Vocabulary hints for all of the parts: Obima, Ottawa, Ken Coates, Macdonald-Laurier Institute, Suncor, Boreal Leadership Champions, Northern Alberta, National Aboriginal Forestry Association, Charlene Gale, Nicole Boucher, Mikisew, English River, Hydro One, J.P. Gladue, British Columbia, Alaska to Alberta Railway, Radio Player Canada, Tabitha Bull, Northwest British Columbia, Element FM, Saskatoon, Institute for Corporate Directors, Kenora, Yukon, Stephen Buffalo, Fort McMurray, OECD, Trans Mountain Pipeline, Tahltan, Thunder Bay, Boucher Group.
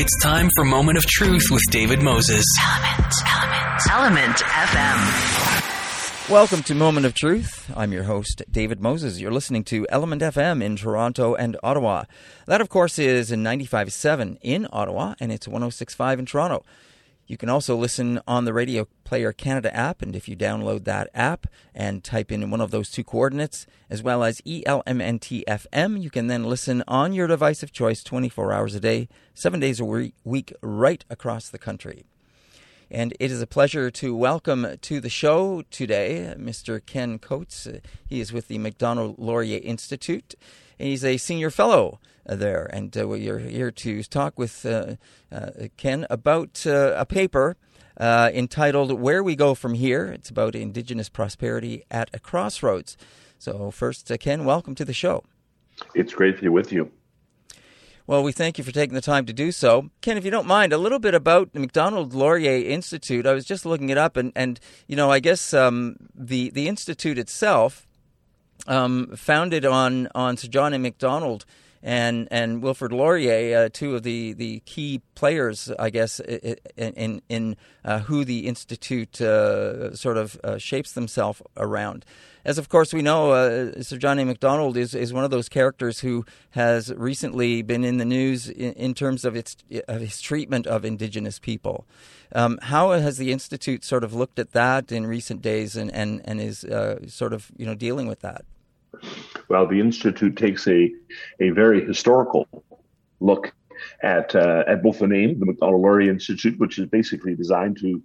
It's time for Moment of Truth with David Moses. Element FM. Welcome to Moment of Truth. I'm your host, David Moses. You're listening to Element FM in Toronto and Ottawa. That, of course, is 95.7 in Ottawa, and it's 106.5 in Toronto. You can also listen on the Radio Player Canada app, and if you download that app and type in one of those two coordinates, as well as ELMNT-FM, you can then listen on your device of choice 24 hours a day, 7 days a week, right across the country. And it is a pleasure to welcome to the show today Mr. Ken Coates. He is with the Macdonald-Laurier Institute, and he's a senior fellow there. And you're here to talk with Ken about a paper entitled Where We Go From Here. It's about Indigenous prosperity at a crossroads. So first, Ken, welcome to the show. It's great to be with you. Well, we thank you for taking the time to do so. Ken, if you don't mind, a little bit about the Macdonald-Laurier Institute. I was just looking it up, and you know, I guess the Institute itself, founded on Sir John A. MacDonald and Wilfrid Laurier, two of the key players, I guess, in who the Institute sort of shapes themselves around. As, of course, we know, Sir John A. MacDonald is one of those characters who has recently been in the news in terms of his treatment of Indigenous people. How has the Institute sort of looked at that in recent days and is sort of, you know, dealing with that? Well, the Institute takes a very historical look at both the name, the Macdonald-Laurier Institute, which is basically designed to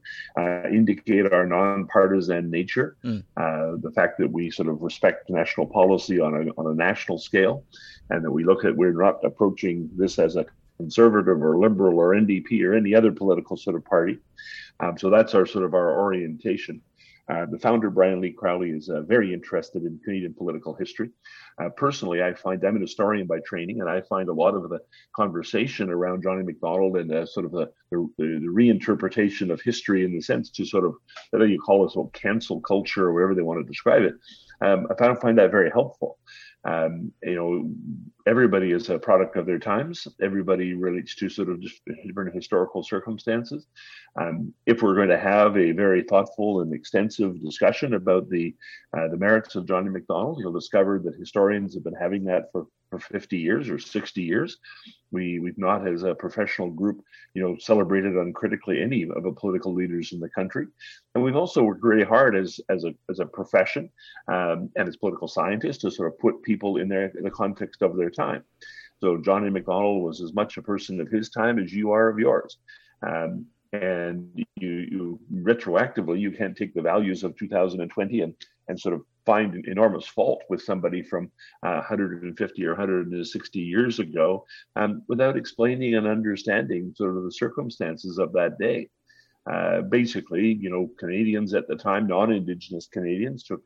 indicate our nonpartisan nature, the fact that we sort of respect national policy on a national scale, and that we look at, we're not approaching this as a conservative or liberal or NDP or any other political sort of party. So that's our sort of our orientation. The founder, Brian Lee Crowley, is very interested in Canadian political history. Personally, I'm an historian by training, and I find a lot of the conversation around John A. MacDonald and sort of the reinterpretation of history in the sense to sort of, whether you call it sort of cancel culture or whatever they want to describe it, I find that very helpful. You know, everybody is a product of their times. Everybody relates to sort of different historical circumstances. If we're going to have a very thoughtful and extensive discussion about the merits of John A. MacDonald, you'll discover that historians have been having that for 50 years or 60 years. We've not, as a professional group, you know, celebrated uncritically any of the political leaders in the country. And we've also worked really hard as a profession and as political scientists to sort of put people in the context of their time. So John A. MacDonald was as much a person of his time as you are of yours. And you retroactively, you can't take the values of 2020 and sort of find an enormous fault with somebody from 150 or 160 years ago without explaining and understanding sort of the circumstances of that day. Basically, you know, Canadians at the time, non-Indigenous Canadians, took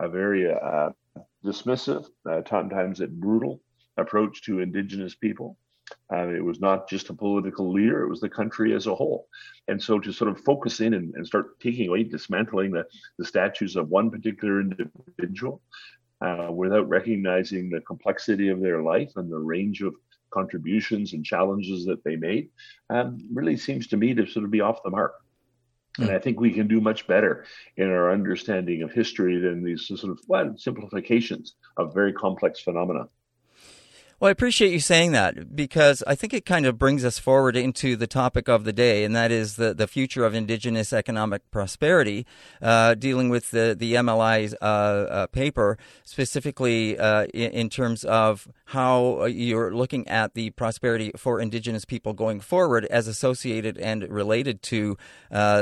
a very dismissive, sometimes brutal approach to Indigenous people. It was not just a political leader, it was the country as a whole. And so to sort of focus in and start taking away, dismantling the statues of one particular individual without recognizing the complexity of their life and the range of contributions and challenges that they made really seems to me to sort of be off the mark. And I think we can do much better in our understanding of history than these sort of simplifications of very complex phenomena. Well, I appreciate you saying that, because I think it kind of brings us forward into the topic of the day, and that is the future of Indigenous economic prosperity, dealing with the MLI's paper, specifically in terms of how you're looking at the prosperity for Indigenous people going forward as associated and related to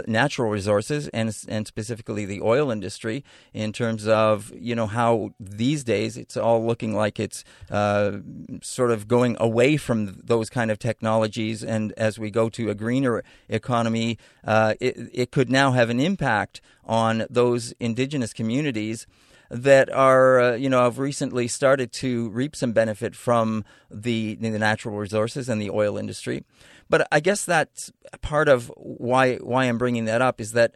natural resources and specifically the oil industry, in terms of, you know, how these days it's all looking like it's sort of going away from those kind of technologies, and as we go to a greener economy, it could now have an impact on those Indigenous communities that are, you know, have recently started to reap some benefit from the natural resources and the oil industry. But I guess that's part of why I'm bringing that up, is that,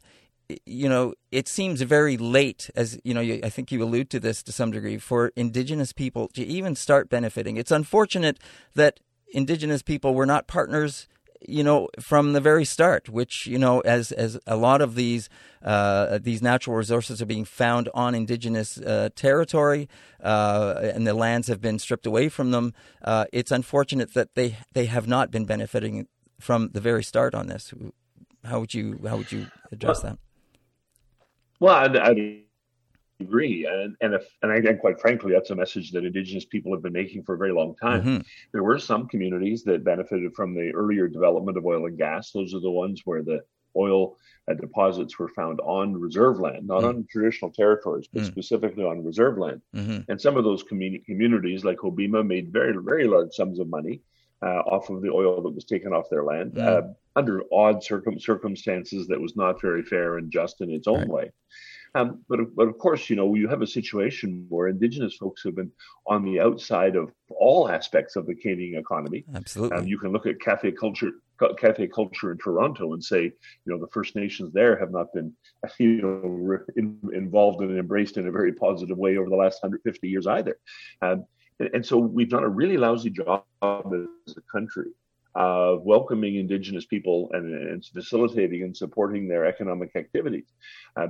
you know, it seems very late, as you know, I think you allude to this to some degree, for Indigenous people to even start benefiting. It's unfortunate that Indigenous people were not partners you know, from the very start, which, you know, as a lot of these natural resources are being found on Indigenous territory and the lands have been stripped away from them, it's unfortunate that they have not been benefiting from the very start on this. How would you address that? Well, I agree, and quite frankly, that's a message that Indigenous people have been making for a very long time. Mm-hmm. There were some communities that benefited from the earlier development of oil and gas. Those are the ones where the oil deposits were found on reserve land, not on traditional territories, but specifically on reserve land. Mm-hmm. And some of those communities, like Obima, made very, very large sums of money off of the oil that was taken off their land, under odd circumstances that was not very fair and just in its own way. But of course, you know, you have a situation where Indigenous folks have been on the outside of all aspects of the Canadian economy. Absolutely. You can look at cafe culture in Toronto and say, you know, the First Nations there have not been, you know, involved and embraced in a very positive way over the last 150 years either. And so we've done a really lousy job as a country of welcoming Indigenous people and facilitating and supporting their economic activities.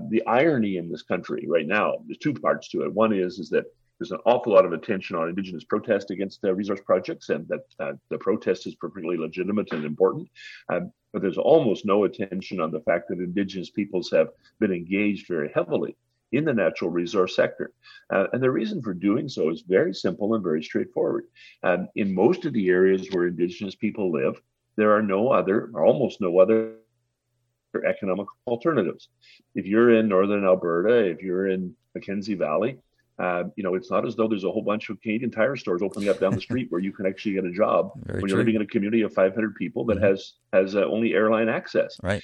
The irony in this country right now, there's two parts to it. One is that there's an awful lot of attention on Indigenous protest against resource projects, and that the protest is perfectly legitimate and important. But there's almost no attention on the fact that Indigenous peoples have been engaged very heavily in the natural resource sector. And the reason for doing so is very simple and very straightforward. In most of the areas where Indigenous people live, there are almost no other economic alternatives. If you're in Northern Alberta, if you're in Mackenzie Valley, you know, it's not as though there's a whole bunch of Canadian Tire stores opening up down the street where you can actually get a job when you're living in a community of 500 people that has only airline access. Right.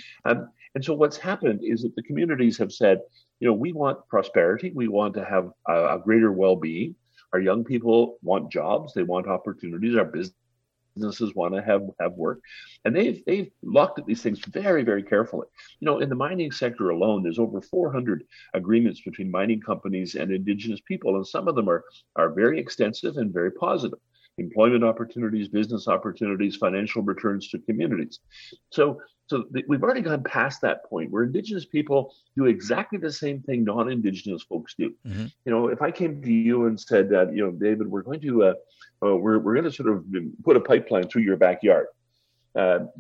And so what's happened is that the communities have said, you know, we want prosperity. We want to have a greater well-being. Our young people want jobs. They want opportunities. Our businesses want to have work. And they've looked at these things very, very carefully. You know, in the mining sector alone, there's over 400 agreements between mining companies and Indigenous people. And some of them are very extensive and very positive. Employment opportunities, business opportunities, financial returns to communities. So we've already gone past that point where Indigenous people do exactly the same thing non-Indigenous folks do. Mm-hmm. You know, if I came to you and said, you know, David, we're going to we're going to sort of put a pipeline through your backyard.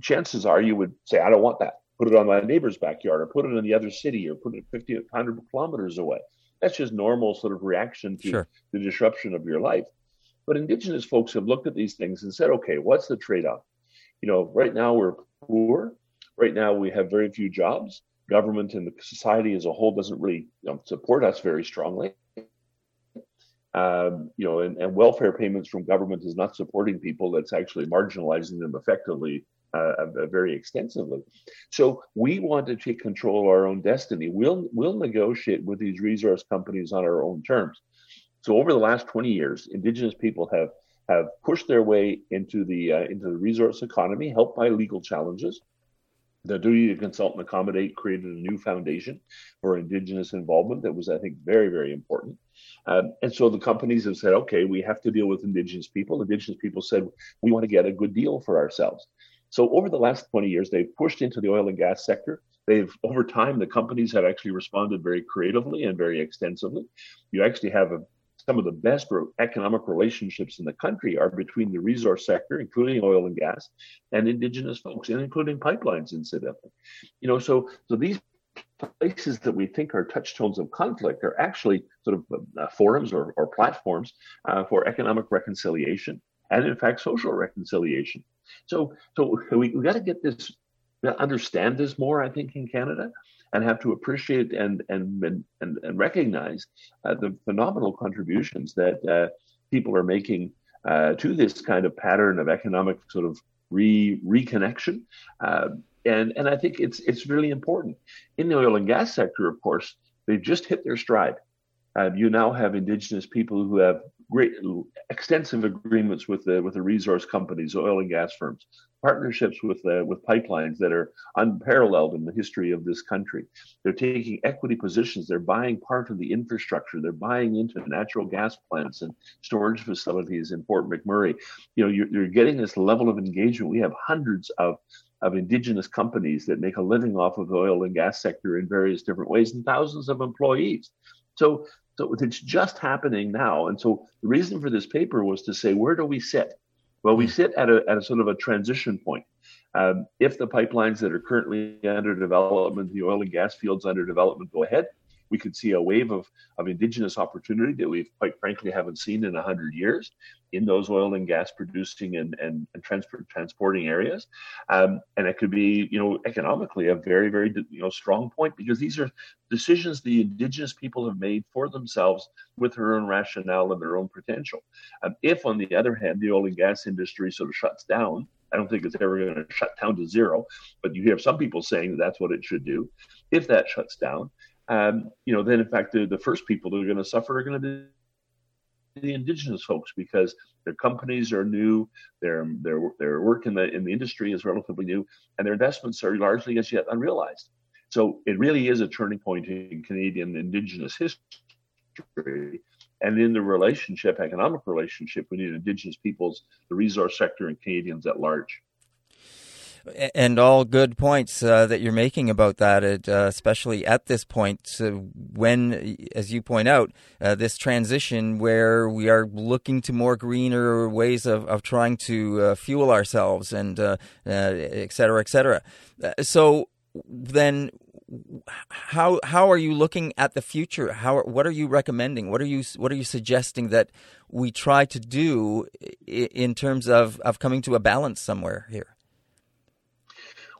Chances are you would say, I don't want that. Put it on my neighbor's backyard, or put it in the other city, or put it 50 or 100 kilometers away. That's just normal sort of reaction to the disruption of your life. But Indigenous folks have looked at these things and said, okay, what's the trade-off? You know, right now we're poor. Right now, we have very few jobs. Government and the society as a whole doesn't really support us very strongly. You know, and welfare payments from government is not supporting people. That's actually marginalizing them effectively, very extensively. So we want to take control of our own destiny. We'll negotiate with these resource companies on our own terms. So over the last 20 years, Indigenous people have pushed their way into the resource economy, helped by legal challenges. The duty to consult and accommodate created a new foundation for Indigenous involvement that was, I think, very, very important. And so the companies have said, okay, we have to deal with Indigenous people. Indigenous people said, we want to get a good deal for ourselves. So over the last 20 years, they've pushed into the oil and gas sector. Over time, the companies have actually responded very creatively and very extensively. You actually have some of the best economic relationships in the country are between the resource sector, including oil and gas, and Indigenous folks, and including pipelines, incidentally. You know, so these places that we think are touchstones of conflict are actually sort of forums or platforms for economic reconciliation and, in fact, social reconciliation. So we got to get this, understand this more, I think, in Canada, and have to appreciate and recognize the phenomenal contributions that people are making to this kind of pattern of economic sort of reconnection. And I think it's really important. In the oil and gas sector, of course, they've just hit their stride. You now have Indigenous people who have great extensive agreements with the resource companies, oil and gas firms, partnerships with pipelines that are unparalleled in the history of this country. They're taking equity positions. They're buying part of the infrastructure. They're buying into natural gas plants and storage facilities in Fort McMurray. You know, you're getting this level of engagement. We have hundreds of Indigenous companies that make a living off of the oil and gas sector in various different ways, and thousands of employees. So it's just happening now. And so the reason for this paper was to say, where do we sit? Well, we sit at a sort of a transition point. If the pipelines that are currently under development, the oil and gas fields under development, go ahead, we could see a wave of Indigenous opportunity that we quite frankly haven't seen in 100 years in those oil and gas producing and transporting areas. And it could be, you know, economically a very, very, you know, strong point, because these are decisions the Indigenous people have made for themselves with their own rationale and their own potential. If, on the other hand, the oil and gas industry sort of shuts down, I don't think it's ever going to shut down to zero, but you hear some people saying that's what it should do. If that shuts down, you know, then in fact, the first people that are going to suffer are going to be the Indigenous folks, because their companies are new, their work in the industry is relatively new, and their investments are largely as yet unrealized. So it really is a turning point in Canadian Indigenous history, and in the relationship, economic relationship, we need Indigenous peoples, the resource sector, and Canadians at large. And all good points that you're making about that, especially at this point, when, as you point out, this transition where we are looking to more greener ways of trying to fuel ourselves and et cetera, et cetera. So then how are you looking at the future? What are you recommending? What are you suggesting that we try to do in terms of coming to a balance somewhere here?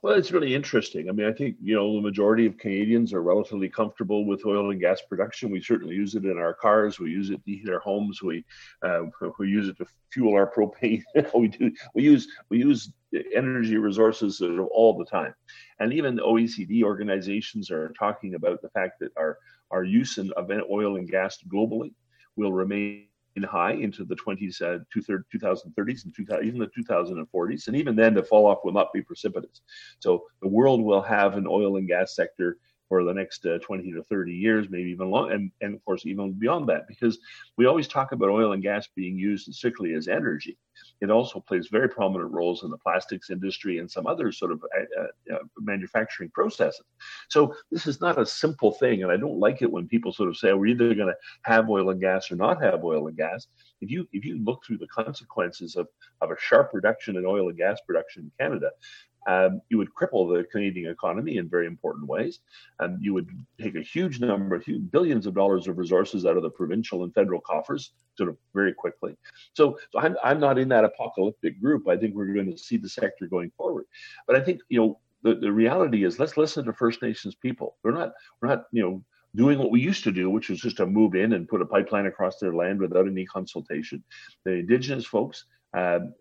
Well, it's really interesting. I mean, I think, you know, the majority of Canadians are relatively comfortable with oil and gas production. We certainly use it in our cars. We use it to heat our homes. We use it to fuel our propane. We use energy resources all the time. And even OECD organizations are talking about the fact that our use of oil and gas globally will remain high into the 2030s and even the 2040s, and even then the fall off will not be precipitous. So the world will have an oil and gas sector for the next 20 to 30 years, maybe even long, and of course even beyond that, because we always talk about oil and gas being used strictly as energy. It also plays very prominent roles in the plastics industry and some other sort of manufacturing processes. So this is not a simple thing, and I don't like it when people sort of say, we're either going to have oil and gas or not have oil and gas. If you look through the consequences of a sharp reduction in oil and gas production in Canada, you would cripple the Canadian economy in very important ways. And you would take a huge number, billions of dollars of resources out of the provincial and federal coffers sort of very quickly. So I'm not in that apocalyptic group. I think we're going to see the sector going forward. But I think, you know, the reality is, let's listen to First Nations people. We're not, you know, doing what we used to do, which was just to move in and put a pipeline across their land without any consultation. The Indigenous folks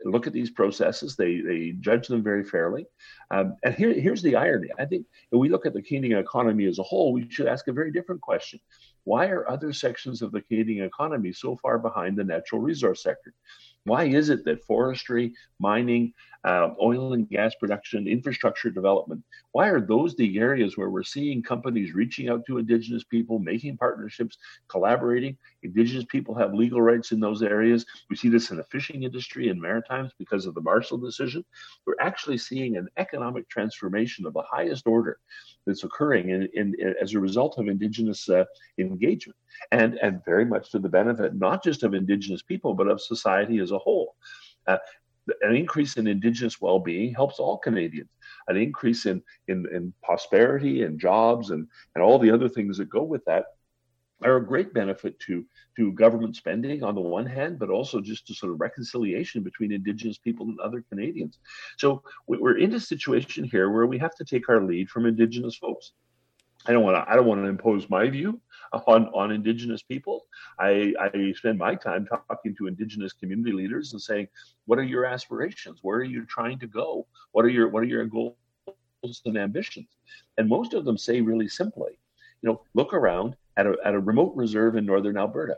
look at these processes. They judge them very fairly. And here's the irony. I think if we look at the Canadian economy as a whole, we should ask a very different question. Why are other sections of the Canadian economy so far behind the natural resource sector? Why is it that forestry, mining, oil and gas production, infrastructure development, why are those the areas where we're seeing companies reaching out to Indigenous people, making partnerships, collaborating? Indigenous people have legal rights in those areas. We see this in the fishing industry and maritimes because of the Marshall decision. We're actually seeing an economic transformation of the highest order that's occurring in as a result of Indigenous engagement, and very much to the benefit not just of Indigenous people, but of society as a whole. An increase in Indigenous well-being helps all Canadians. An increase in prosperity and jobs and all the other things that go with that are a great benefit to government spending on the one hand, but also just to sort of reconciliation between Indigenous people and other Canadians. So we're in a situation here where we have to take our lead from Indigenous folks. I don't want to impose my view on Indigenous people. I spend my time talking to Indigenous community leaders and saying, what are your aspirations? Where are you trying to go? What are your goals and ambitions? And most of them say really simply, you know, look around at a remote reserve in Northern Alberta.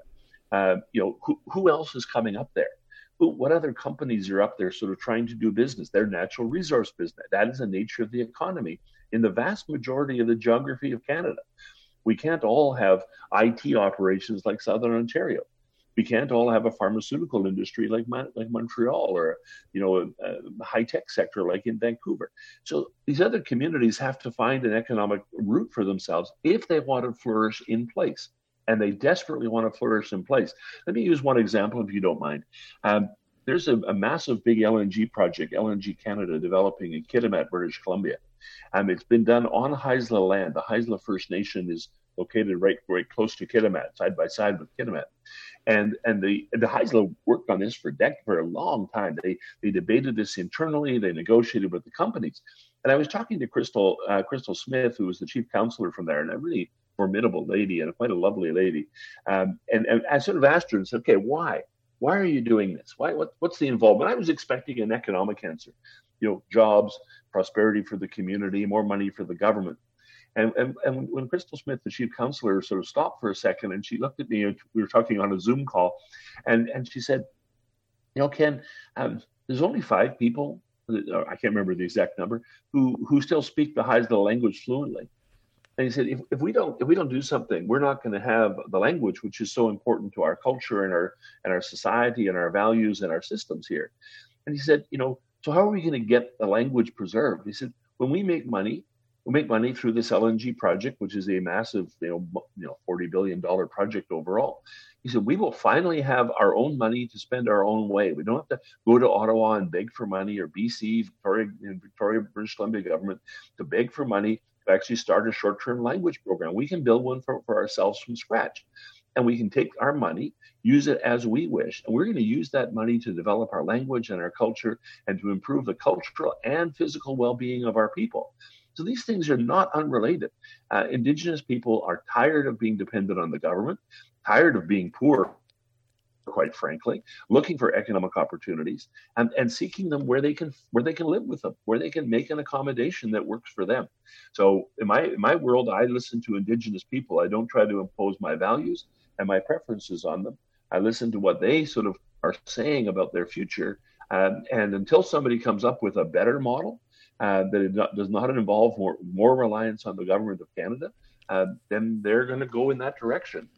who else is coming up there? What other companies are up there sort of trying to do business? Their natural resource business. That is the nature of the economy in the vast majority of the geography of Canada. We can't all have IT operations like Southern Ontario. We can't all have a pharmaceutical industry like Montreal or, a high-tech sector like in Vancouver. So these other communities have to find an economic route for themselves if they want to flourish in place. And they desperately want to flourish in place. Let me use one example, if you don't mind. There's a massive big LNG project, LNG Canada, developing in Kitimat, British Columbia. It's been done on Haisla land. The Haisla First Nation is located right close to Kitimat, side by side with Kitimat. And the Haisla worked on this for a long time. They debated this internally. They negotiated with the companies. And I was talking to Crystal Smith, who was the chief counselor from there, and I really formidable lady and quite a lovely lady. And I sort of asked her and said, okay, why? Why are you doing this? What's the involvement? I was expecting an economic answer, jobs, prosperity for the community, more money for the government. And when Crystal Smith, the chief counselor, sort of stopped for a second and she looked at me, and we were talking on a Zoom call, and she said, Ken, there's only 5 people, I can't remember the exact number, who still speak the Haisla language fluently. And he said, if we don't do something, we're not going to have the language, which is so important to our culture and our society and our values and our systems here. And he said, so how are we going to get the language preserved? He said, when we make money through this LNG project, which is a massive, $40 billion project overall. He said, we will finally have our own money to spend our own way. We don't have to go to Ottawa and beg for money, or BC, Victoria, British Columbia government, to beg for money. Actually start a short-term language program. We can build one for ourselves from scratch, and we can take our money, use it as we wish, and we're going to use that money to develop our language and our culture and to improve the cultural and physical well-being of our people. So these things are not unrelated. Indigenous people are tired of being dependent on the government, tired of being poor, quite frankly, looking for economic opportunities and seeking them where they can live with them, where they can make an accommodation that works for them. So in my world, I listen to Indigenous people. I don't try to impose my values and my preferences on them. I listen to what they sort of are saying about their future. And until somebody comes up with a better model that does not involve more reliance on the government of Canada, then they're going to go in that direction.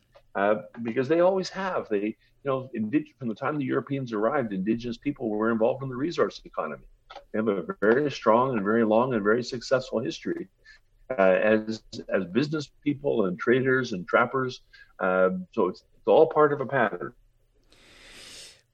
Because they always have. From the time the Europeans arrived, Indigenous people were involved in the resource economy. They have a very strong and very long and very successful history as business people and traders and trappers. So it's all part of a pattern.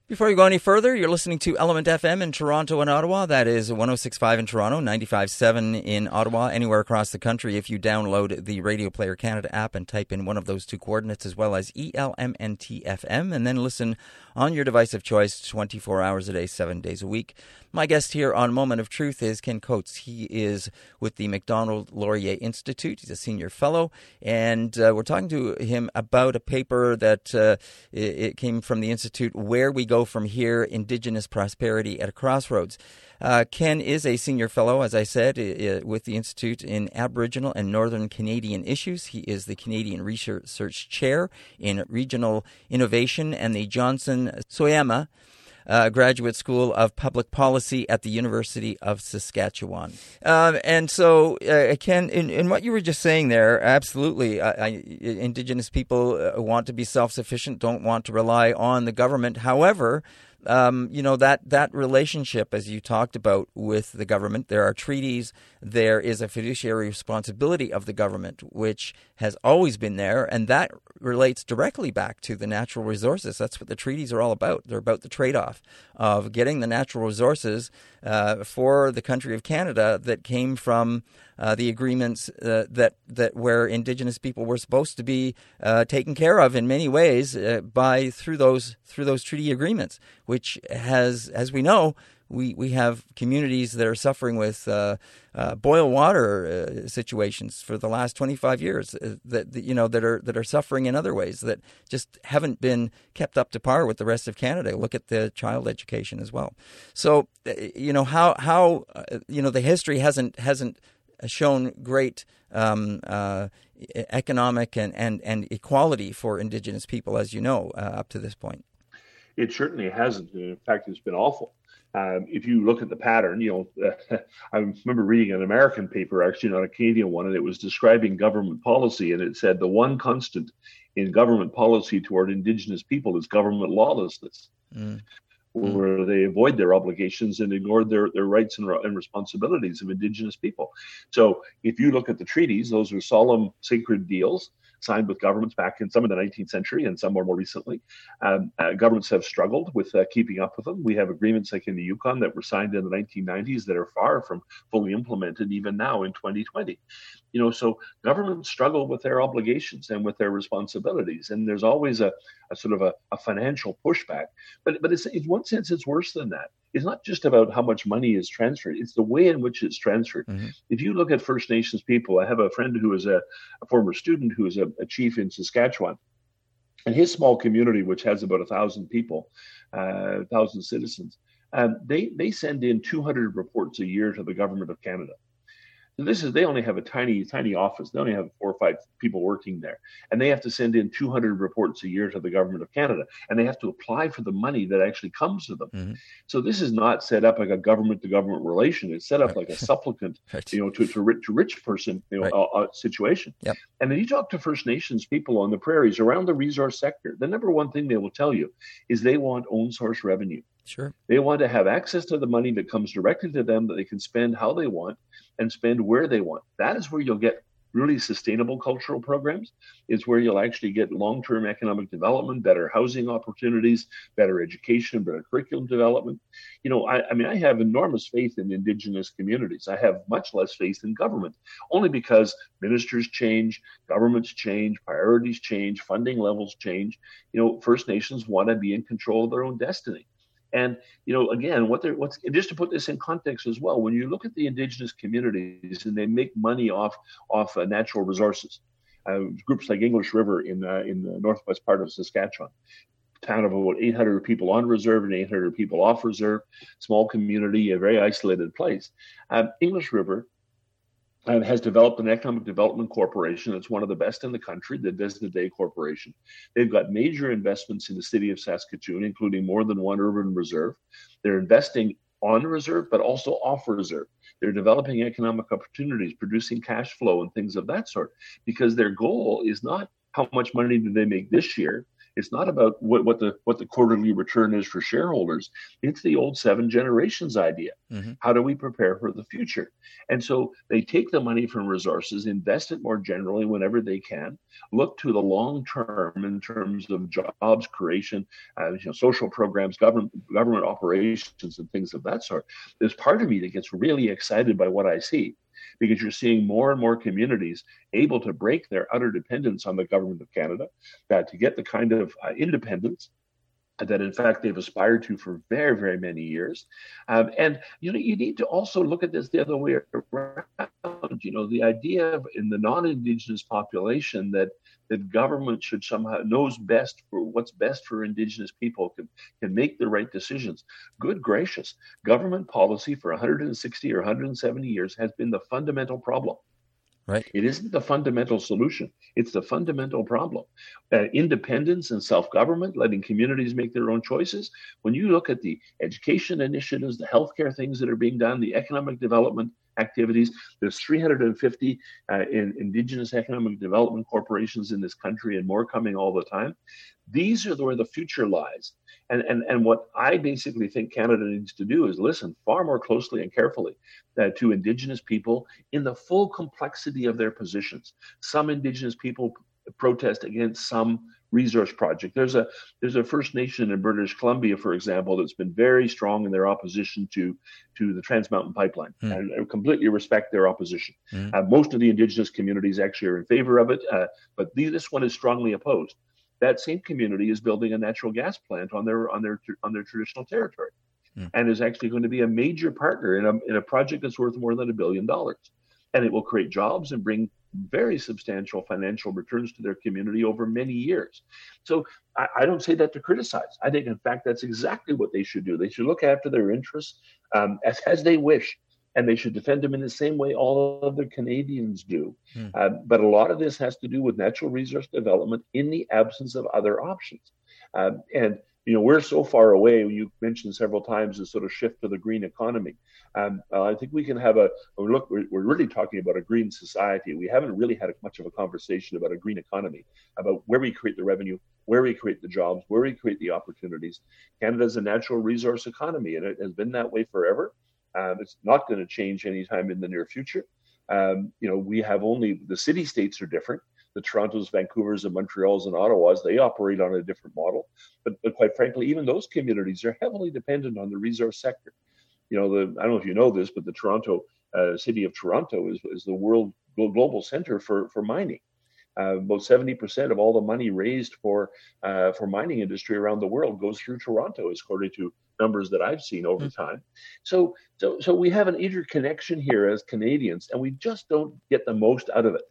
Before you go any further, you're listening to Element FM in Toronto and Ottawa. That is 106.5 in Toronto, 95.7 in Ottawa, anywhere across the country. If you download the Radio Player Canada app and type in one of those two coordinates, as well as ELMNTFM, and then listen on your device of choice 24 hours a day, 7 days a week. My guest here on Moment of Truth is Ken Coates. He is with the Macdonald-Laurier Institute. He's a senior fellow, and we're talking to him about a paper that it came from the Institute, Where We Go From Here, Indigenous Prosperity at a Crossroads. Ken is a senior fellow, as I said, with the Institute in Aboriginal and Northern Canadian Issues. He is the Canadian Research Chair in Regional Innovation and the Johnson Soyama Graduate School of Public Policy at the University of Saskatchewan. And so, Ken, in what you were just saying there, absolutely, Indigenous people want to be self-sufficient, don't want to rely on the government. However, that relationship, as you talked about, with the government, there are treaties, there is a fiduciary responsibility of the government, which has always been there, and that relates directly back to the natural resources. That's what the treaties are all about. They're about the trade-off of getting the natural resources for the country of Canada that came from the agreements that where Indigenous people were supposed to be taken care of in many ways through those treaty agreements, which has, as we know, we have communities that are suffering with boil water situations for the last 25 years that are suffering in other ways that just haven't been kept up to par with the rest of Canada. Look at the child education as well. So the history hasn't shown great economic and equality for Indigenous people, as you know, up to this point. It certainly hasn't. In fact, it's been awful. If you look at the pattern, I remember reading an American paper, actually not a Canadian one, and it was describing government policy, and it said the one constant in government policy toward Indigenous people is government lawlessness, where they avoid their obligations and ignore their rights and responsibilities of Indigenous people. So if you look at the treaties, those are solemn, sacred deals signed with governments back in some of the 19th century and some more recently. Governments have struggled with keeping up with them. We have agreements like in the Yukon that were signed in the 1990s that are far from fully implemented even now in 2020. So governments struggle with their obligations and with their responsibilities. And there's always a sort of a financial pushback. But it's, in one sense, it's worse than that. It's not just about how much money is transferred. It's the way in which it's transferred. Mm-hmm. If you look at First Nations people, I have a friend who is a former student who is a chief in Saskatchewan. And his small community, which has about 1,000 people, 1,000 citizens, they send in 200 reports a year to the government of Canada. So they only have a tiny office. They only have 4 or 5 people working there, and they have to send in 200 reports a year to the government of Canada, and they have to apply for the money that actually comes to them. Mm-hmm. So this is not set up like a government-to-government relation. It's set up like a supplicant, to rich person, situation. Yep. And when you talk to First Nations people on the prairies around the resource sector, the number one thing they will tell you is they want own source revenue. Sure. They want to have access to the money that comes directly to them that they can spend how they want and spend where they want. That is where you'll get really sustainable cultural programs. It's where you'll actually get long-term economic development, better housing opportunities, better education, better curriculum development. I have enormous faith in Indigenous communities. I have much less faith in government, only because ministers change, governments change, priorities change, funding levels change. First Nations want to be in control of their own destiny. And, again, just to put this in context as well, when you look at the Indigenous communities and they make money off natural resources, groups like English River in the northwest part of Saskatchewan, town of about 800 people on reserve and 800 people off reserve, small community, a very isolated place. English River has developed an economic development corporation that's one of the best in the country, the Desna Day Corporation. They've got major investments in the city of Saskatoon, including more than one urban reserve. They're investing on reserve, but also off reserve. They're developing economic opportunities, producing cash flow and things of that sort, because their goal is not how much money do they make this year. It's not about what the quarterly return is for shareholders. It's the old 7 generations idea. Mm-hmm. How do we prepare for the future? And so they take the money from resources, invest it more generally whenever they can, look to the long term in terms of jobs creation, social programs, government operations, and things of that sort. There's part of me that gets really excited by what I see, because you're seeing more and more communities able to break their utter dependence on the government of Canada, that to get the kind of independence that, in fact, they've aspired to for very, very many years. And you need to also look at this the other way around. The idea of, in the non-Indigenous population, that government should somehow knows best for what's best for Indigenous people, can make the right decisions. Good gracious, government policy for 160 or 170 years has been the fundamental problem. Right. It isn't the fundamental solution. It's the fundamental problem. Independence and self-government, letting communities make their own choices. When you look at the education initiatives, the healthcare things that are being done, the economic development activities, there's 350 Indigenous economic development corporations in this country, and more coming all the time. These are where the future lies. And what I basically think Canada needs to do is listen far more closely and carefully to Indigenous people in the full complexity of their positions. Some Indigenous people protest against some resource project. There's a First Nation in British Columbia, for example, that's been very strong in their opposition to the Trans Mountain Pipeline. And I completely respect their opposition. Most of the Indigenous communities actually are in favor of it, but this one is strongly opposed. That same community is building a natural gas plant on their traditional territory, and is actually going to be a major partner in a project that's worth more than $1 billion, and it will create jobs and bring very substantial financial returns to their community over many years. So I don't say that to criticize. I think, in fact, that's exactly what they should do. They should look after their interests as they wish. and they should defend them in the same way all other Canadians do. But a lot of this has to do with natural resource development in the absence of other options. And, you know, we're so far away. You mentioned several times the sort of shift to the green economy. I think we can have a look. We're really talking about a green society. We haven't really had much of a conversation about a green economy, about where we create the revenue, where we create the jobs, where we create the opportunities. Canada's a natural resource economy, and it has been that way forever. It's not going to change anytime in the near future. You know, we have only the city states are different. The Torontos, Vancouvers, and Montreals, and Ottawas, they operate on a different model. But quite frankly, even those communities are heavily dependent on the resource sector. You know, I don't know if you know this, but the Toronto city of Toronto is the world global center for mining. About 70% of all the money raised for mining industry around the world goes through Toronto, according to numbers that I've seen over time. So we have an interconnection here as Canadians, and we just don't get the most out of it.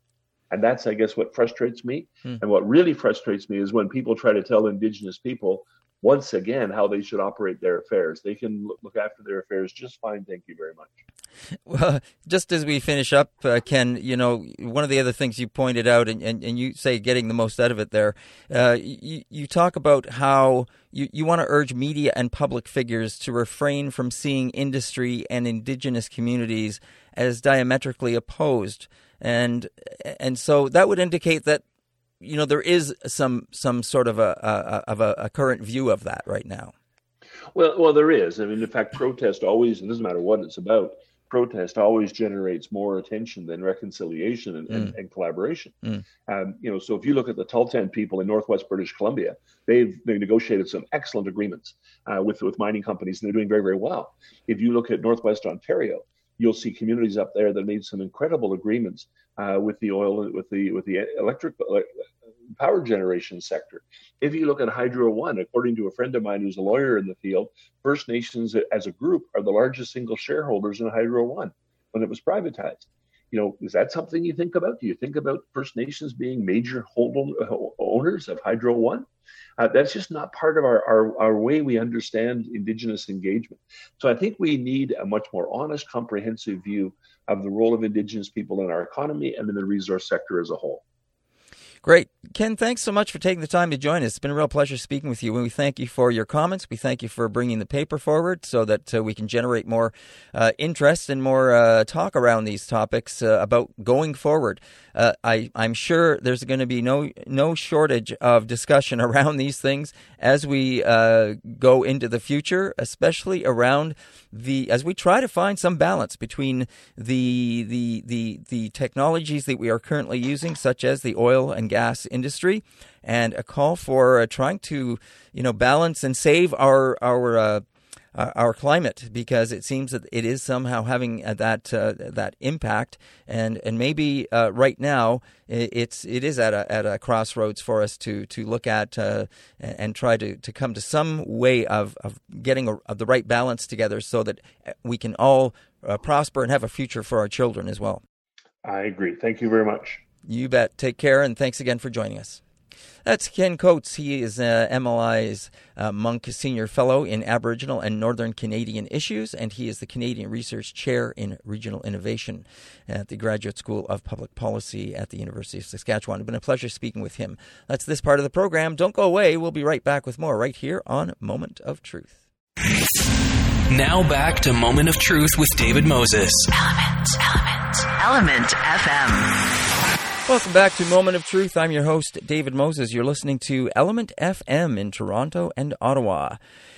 And that's, I guess, what frustrates me. And what really frustrates me is when people try to tell Indigenous people, once again, how they should operate their affairs. They can look after their affairs just fine. Thank you very much. Well, just as we finish up, Ken, you know, one of the other things you pointed out, and you say getting the most out of it there, you talk about how you want to urge media and public figures to refrain from seeing industry and Indigenous communities as diametrically opposed. And so that would indicate that, you know, there is some sort of a current view of that right now. Well, there is. I mean, in fact, protest always, it doesn't matter what it's about, protest always generates more attention than reconciliation and collaboration. You know, so if you look at the Tahltan people in Northwest British Columbia, they've negotiated some excellent agreements with mining companies, and they're doing very, very well. If you look at Northwest Ontario, you'll see communities up there that made some incredible agreements with the electric power generation sector. If you look at Hydro One, according to a friend of mine who's a lawyer in the field, First Nations as a group are the largest single shareholders in Hydro One when it was privatized. You know, is that something you think about? Do you think about First Nations being major owners of Hydro One? That's just not part of our way we understand Indigenous engagement. So I think we need a much more honest, comprehensive view of the role of Indigenous people in our economy and in the resource sector as a whole. Great. Ken, thanks so much for taking the time to join us. It's been a real pleasure speaking with you. And we thank you for your comments. We thank you for bringing the paper forward so that we can generate more interest and more talk around these topics about going forward. I'm sure there's going to be no shortage of discussion around these things as we go into the future, especially around as we try to find some balance between the technologies that we are currently using, such as the oil and gas industry, and a call for trying to, you know, balance and save our climate, because it seems that it is somehow having that impact, and maybe right now it is at a crossroads for us to look at and try to come to some way of getting of the right balance together so that we can all prosper and have a future for our children as well. I agree. Thank you very much. You bet. Take care, and thanks again for joining us. That's Ken Coates. He is MLI's Monk Senior Fellow in Aboriginal and Northern Canadian Issues, and he is the Canadian Research Chair in Regional Innovation at the Graduate School of Public Policy at the University of Saskatchewan. It's been a pleasure speaking with him. That's this part of the program. Don't go away. We'll be right back with more right here on Moment of Truth. Now back to Moment of Truth with David Moses. Element FM. Welcome back to Moment of Truth. I'm your host, David Moses. You're listening to Element FM in Toronto and Ottawa.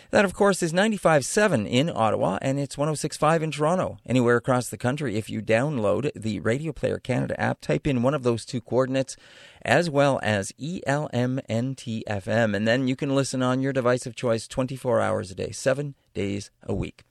That, of course, is 95.7 in Ottawa, and it's 106.5 in Toronto. Anywhere across the country, if you download the Radio Player Canada app, type in one of those two coordinates, as well as ELMNTFM, and then you can listen on your device of choice 24 hours a day, 7 days a week.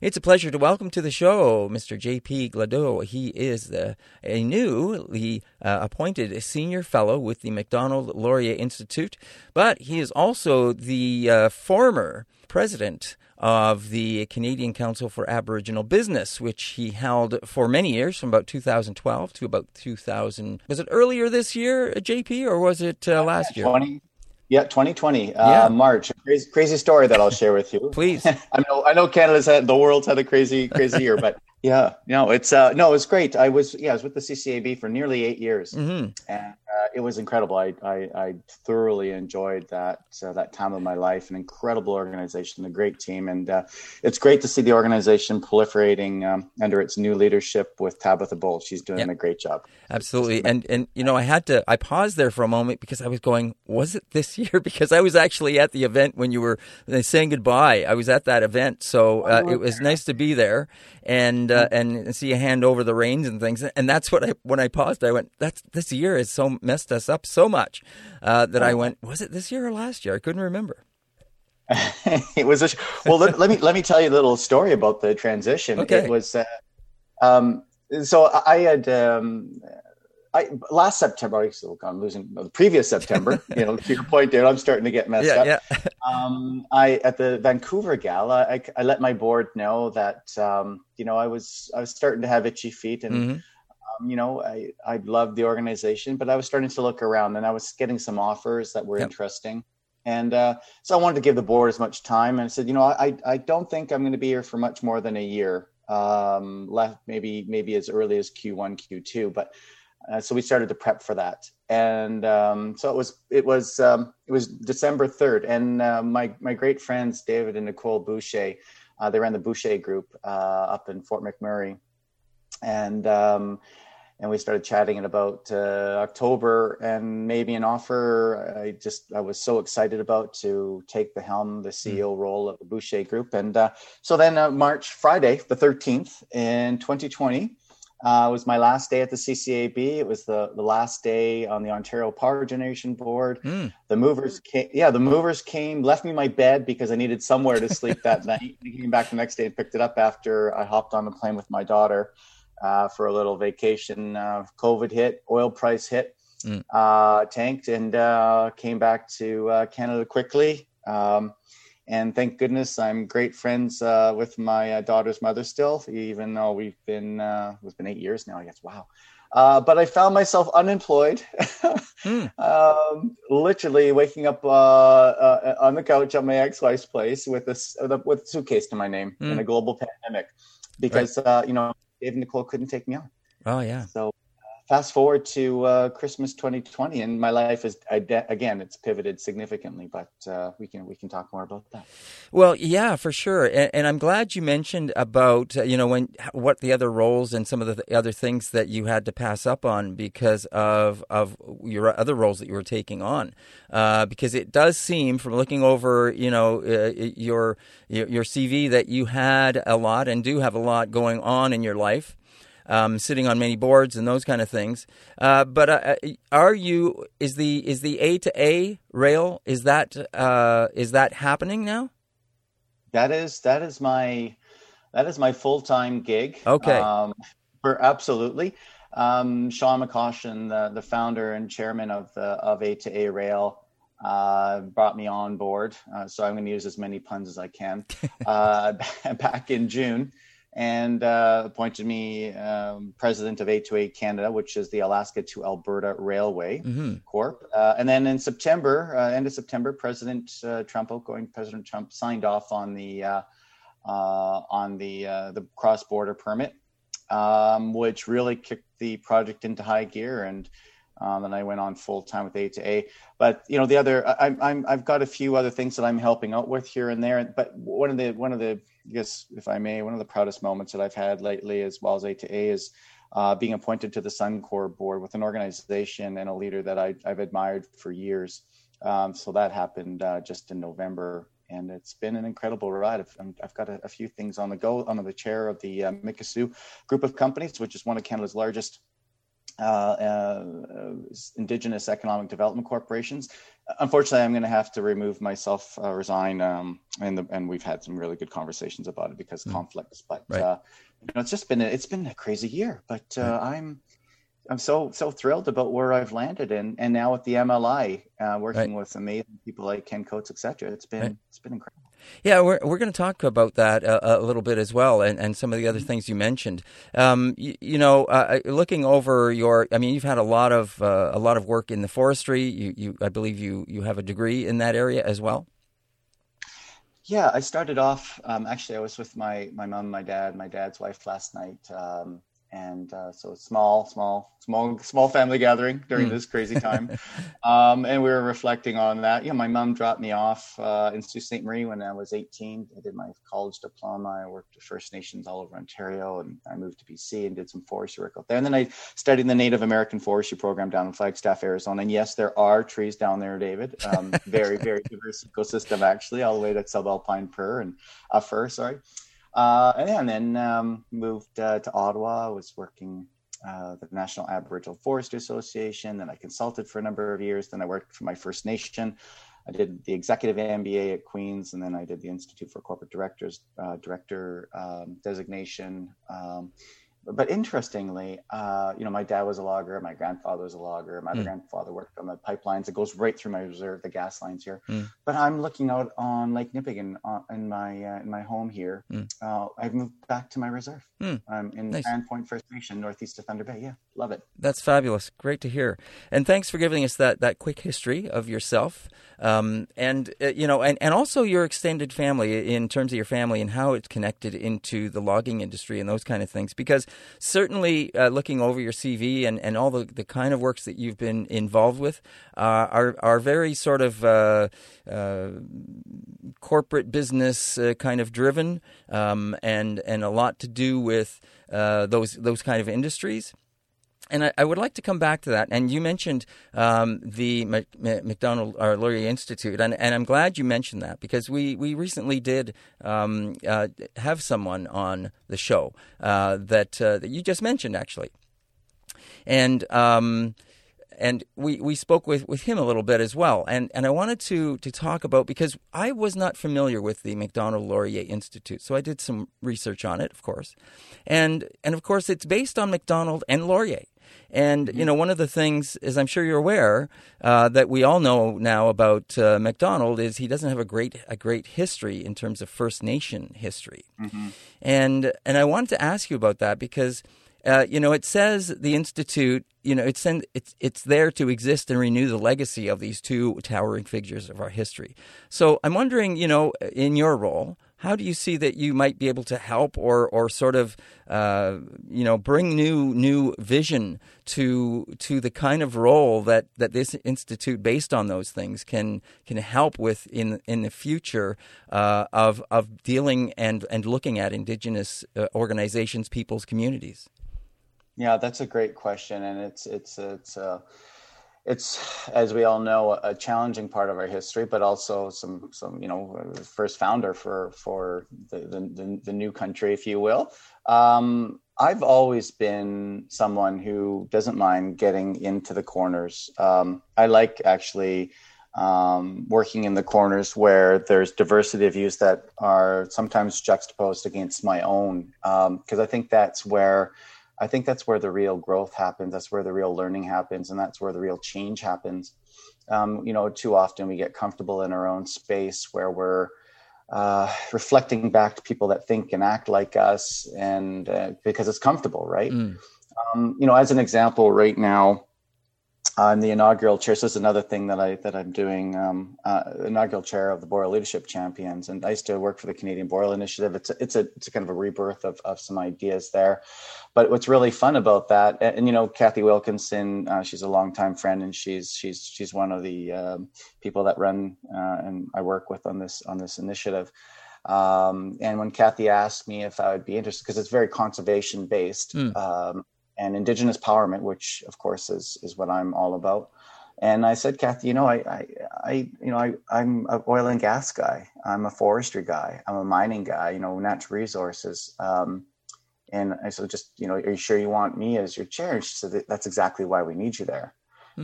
It's a pleasure to welcome to the show Mr. J.P. Gladue. He is a newly appointed senior fellow with the Macdonald-Laurier Institute, but he is also the former president of the Canadian Council for Aboriginal Business, which he held for many years, from about 2012 to about 2000. Was it earlier this year, J.P., or was it last year? Yeah, 2020, March. Crazy story that I'll share with you. Please. I know the world's had a crazy year, but yeah, no, it's great. I was with the CCAB for nearly 8 years, mm-hmm. and it was incredible. I thoroughly enjoyed that time of my life. An incredible organization, a great team, and it's great to see the organization proliferating under its new leadership with Tabitha Bull. She's doing a great job. Absolutely, and you know, I paused there for a moment because I was going, was it this year? Because I was actually at the event when you were saying goodbye. I was at that event, so it was nice to be there and see you hand over the reins and things. And that's what when I paused, I went, this year is so messed us up so much that I went, was it this year or last year? I couldn't remember. It was let me tell you a little story about the transition. Okay. It was so I had last September. I'm losing the previous September. You know, to your point, David, I'm starting to get messed up. Yeah. At the Vancouver Gala, I let my board know that I was starting to have itchy feet and. Mm-hmm. I loved the organization, but I was starting to look around and I was getting some offers that were interesting. And so I wanted to give the board as much time. And I said, I don't think I'm going to be here for much more than a year, left maybe as early as Q1, Q2. But so we started to prep for that. And so it was December 3rd. And my great friends, David and Nicole Boucher, they ran the Boucher Group up in Fort McMurray. And we started chatting in about October, and maybe an offer I was so excited about to take the helm, the CEO role of the Boucher Group. And so then March, Friday, the 13th in 2020 was my last day at the CCAB. It was the last day on the Ontario Power Generation Board. The movers came, left me my bed because I needed somewhere to sleep that night. They came back the next day and picked it up after I hopped on the plane with my daughter. For a little vacation, COVID hit, oil price hit, tanked, and came back to Canada quickly. And thank goodness I'm great friends with my daughter's mother still, even though it's been 8 years now, I guess. Wow. But I found myself unemployed, literally waking up on the couch at my ex-wife's place with a suitcase to my name in a global pandemic because, Dave and Nicole couldn't take me on. Oh, yeah. So fast forward to Christmas 2020, and my life is, again, it's pivoted significantly, but we can talk more about that. Well, yeah, for sure. And I'm glad you mentioned about, what the other roles and some of the other things that you had to pass up on because of your other roles that you were taking on. Because it does seem from looking over, your CV that you had a lot and do have a lot going on in your life. Sitting on many boards and those kind of things. But is the A-to-A rail, is that happening now? That is my full-time gig. Okay. Absolutely. Sean McCaution, the founder and chairman of A-to-A rail, brought me on board. So I'm going to use as many puns as I can, back in June. And appointed me president of A2A Canada, which is the Alaska to Alberta Railway Corp. And then in September, President Trump signed off on the cross-border permit, which really kicked the project into high gear. And I went on full time with A2A, but I've got a few other things that I'm helping out with here and there. But one of the, I guess, if I may, one of the proudest moments that I've had lately, as well as A2A, is being appointed to the Suncor board with an organization and a leader that I've admired for years. So that happened just in November, and it's been an incredible ride. I've got a few things on the go. I'm the chair of the Mikisew Group of companies, which is one of Canada's largest Indigenous economic development corporations. Unfortunately, I'm going to have to remove myself, resign, and we've had some really good conversations about it because of conflicts. But it's just been a crazy year. But I'm so thrilled about where I've landed, and now with the MLI, working with amazing people like Ken Coates, etc. It's been incredible. Yeah, we're going to talk about that a little bit as well, and some of the other things you mentioned. Looking over you've had a lot of work in the forestry. I believe you have a degree in that area as well. Yeah, I started off. Actually, I was with my mom, my dad, my dad's wife last night, so small family gathering during this crazy time, and we were reflecting on that. Yeah, my mom dropped me off in Sault Ste. Marie when I was 18. I did my college diploma. I worked with First Nations all over Ontario, and I moved to BC and did some forestry work out there. And then I studied the Native American forestry program down in Flagstaff, Arizona. And yes, there are trees down there, David. Very, very diverse ecosystem, actually, all the way to subalpine fir. And then moved to Ottawa. I was working the National Aboriginal Forestry Association. Then I consulted for a number of years. Then I worked for my First Nation. I did the executive MBA at Queen's, and then I did the Institute for Corporate Directors designation. But interestingly, my dad was a logger, my grandfather was a logger, my other grandfather worked on the pipelines. It goes right through my reserve, the gas lines here. But I'm looking out on Lake Nipigon in my home here. I've moved back to my reserve. I'm in Grand Point First Nation, northeast of Thunder Bay. Yeah, love it. That's fabulous. Great to hear. And thanks for giving us that quick history of yourself, and also your extended family, in terms of your family and how it's connected into the logging industry and those kind of things, because certainly, looking over your CV and all the kind of works that you've been involved with are very sort of corporate business kind of driven, and a lot to do with those kind of industries. And I would like to come back to that. And you mentioned the Macdonald-Laurier Institute, and I'm glad you mentioned that, because we recently did have someone on the show that you just mentioned, actually. And we spoke with him a little bit as well. And I wanted to talk about, because I was not familiar with the Macdonald-Laurier Institute. So I did some research on it, of course. And of course, it's based on Macdonald and Laurier. And, one of the things, as I'm sure you're aware, that we all know now about Macdonald is he doesn't have a great history in terms of First Nation history. And I wanted to ask you about that, because it says the Institute, it's there to exist and renew the legacy of these two towering figures of our history. So I'm wondering, in your role, how do you see that you might be able to help or sort of, bring new vision to the kind of role that this institute, based on those things, can help with in the future of dealing and looking at Indigenous organizations, peoples, communities? Yeah, that's a great question, and it's as we all know, a challenging part of our history, but also some first founder for the new country, if you will. I've always been someone who doesn't mind getting into the corners. I like actually working in the corners where there's diversity of views that are sometimes juxtaposed against my own, because I think that's where. I think that's where the real growth happens. That's where the real learning happens. And that's where the real change happens. Too often we get comfortable in our own space where we're reflecting back to people that think and act like us, and because it's comfortable, right? As an example, right now, I'm the inaugural chair. So this is another thing that I'm doing, inaugural chair of the Boreal Leadership Champions. And I used to work for the Canadian Boreal Initiative. It's a kind of a rebirth of some ideas there. But what's really fun about that, and Kathy Wilkinson, she's a longtime friend, and she's one of the people that run and I work with on this initiative. And when Kathy asked me if I would be interested, because it's very conservation based, and Indigenous empowerment, which of course is what I'm all about. And I said, Kathy, I'm an oil and gas guy. I'm a forestry guy. I'm a mining guy, natural resources. And I said, are you sure you want me as your chair? And she said, that's exactly why we need you there.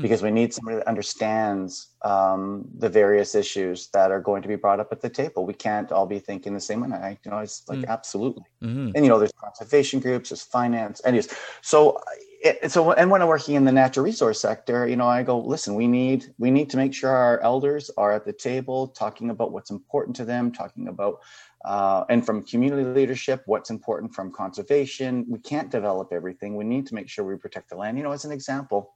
Because we need somebody that understands the various issues that are going to be brought up at the table. We can't all be thinking the same way. It's like, absolutely. And, there's conservation groups, there's finance. Anyways, so So when I'm working in the natural resource sector, you know, I go, listen, we need to make sure our elders are at the table talking about what's important to them, talking about and from community leadership, what's important from conservation. We can't develop everything. We need to make sure we protect the land. You know, as an example,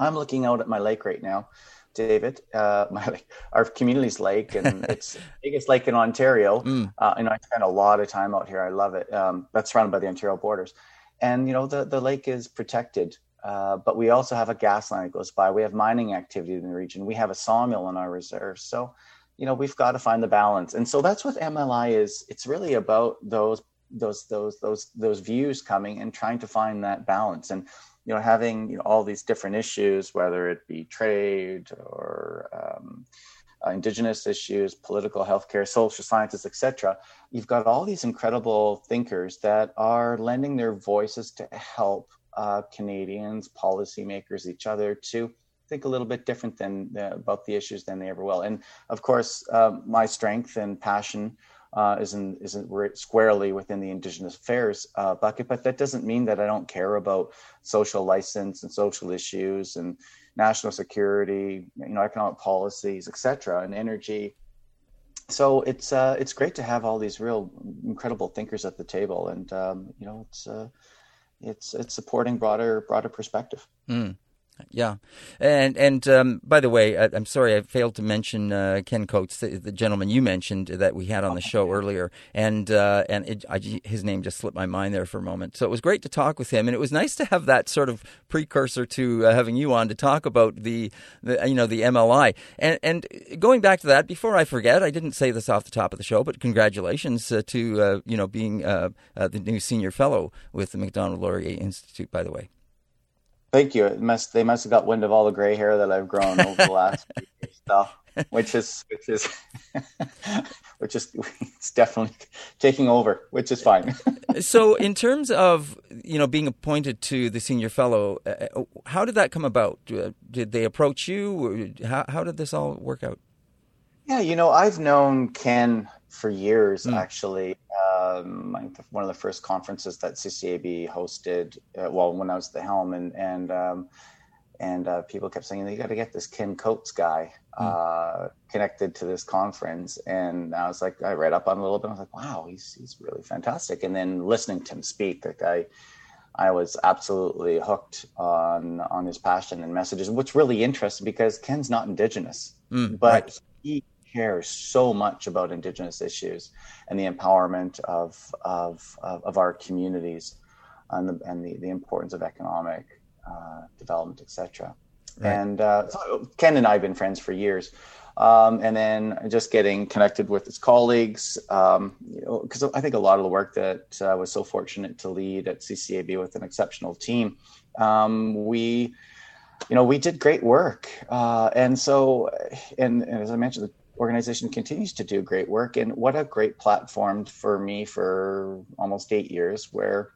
I'm looking out at my lake right now, David, our community's lake, and it's the biggest lake in Ontario. You know, I spend a lot of time out here. I love it. That's surrounded by the Ontario borders. And, you know, the lake is protected, but we also have a gas line that goes by. We have mining activity in the region. We have a sawmill in our reserves. So, you know, we've got to find the balance. And so that's what MLI is. It's really about those views coming and trying to find that balance. And, you know, having, you know, all these different issues, whether it be trade or Indigenous issues, political, healthcare, social sciences, etc. You've got all these incredible thinkers that are lending their voices to help Canadians, policymakers, each other to think a little bit different about the issues than they ever will. And of course, my strength and passion isn't squarely within the Indigenous affairs bucket, but that doesn't mean that I don't care about social license and social issues and national security, you know, economic policies, etc., and energy. So it's great to have all these real incredible thinkers at the table, and you know, it's supporting broader perspective. Mm. Yeah, and by the way, I'm sorry I failed to mention Ken Coates, the gentleman you mentioned that we had on the show earlier, his name just slipped my mind there for a moment. So it was great to talk with him, and it was nice to have that sort of precursor to having you on to talk about the MLI. And going back to that, before I forget, I didn't say this off the top of the show, but congratulations to being the new senior fellow with the Macdonald-Laurier Institute, by the way. Thank you. They must have got wind of all the gray hair that I've grown over the last few years, so, which is it's definitely taking over, which is fine. So, in terms of being appointed to the senior fellow, how did that come about? Did they approach you? How did this all work out? Yeah, I've known Ken for years, actually. One of the first conferences that CCAB hosted, when I was at the helm, and people kept saying, you got to get this Ken Coates guy connected to this conference. And I was like, I read up on a little bit. I was like, wow, he's really fantastic. And then listening to him speak, like I was absolutely hooked on his passion and messages, which really interesting because Ken's not Indigenous, but right. He cares so much about Indigenous issues and the empowerment of our communities and the importance of economic development, etc. Right. And so Ken and I have been friends for years, and then just getting connected with his colleagues, because I think a lot of the work that I was so fortunate to lead at CCAB with an exceptional team, we did great work, and as I mentioned, the organization continues to do great work. And what a great platform for me for almost 8 years, where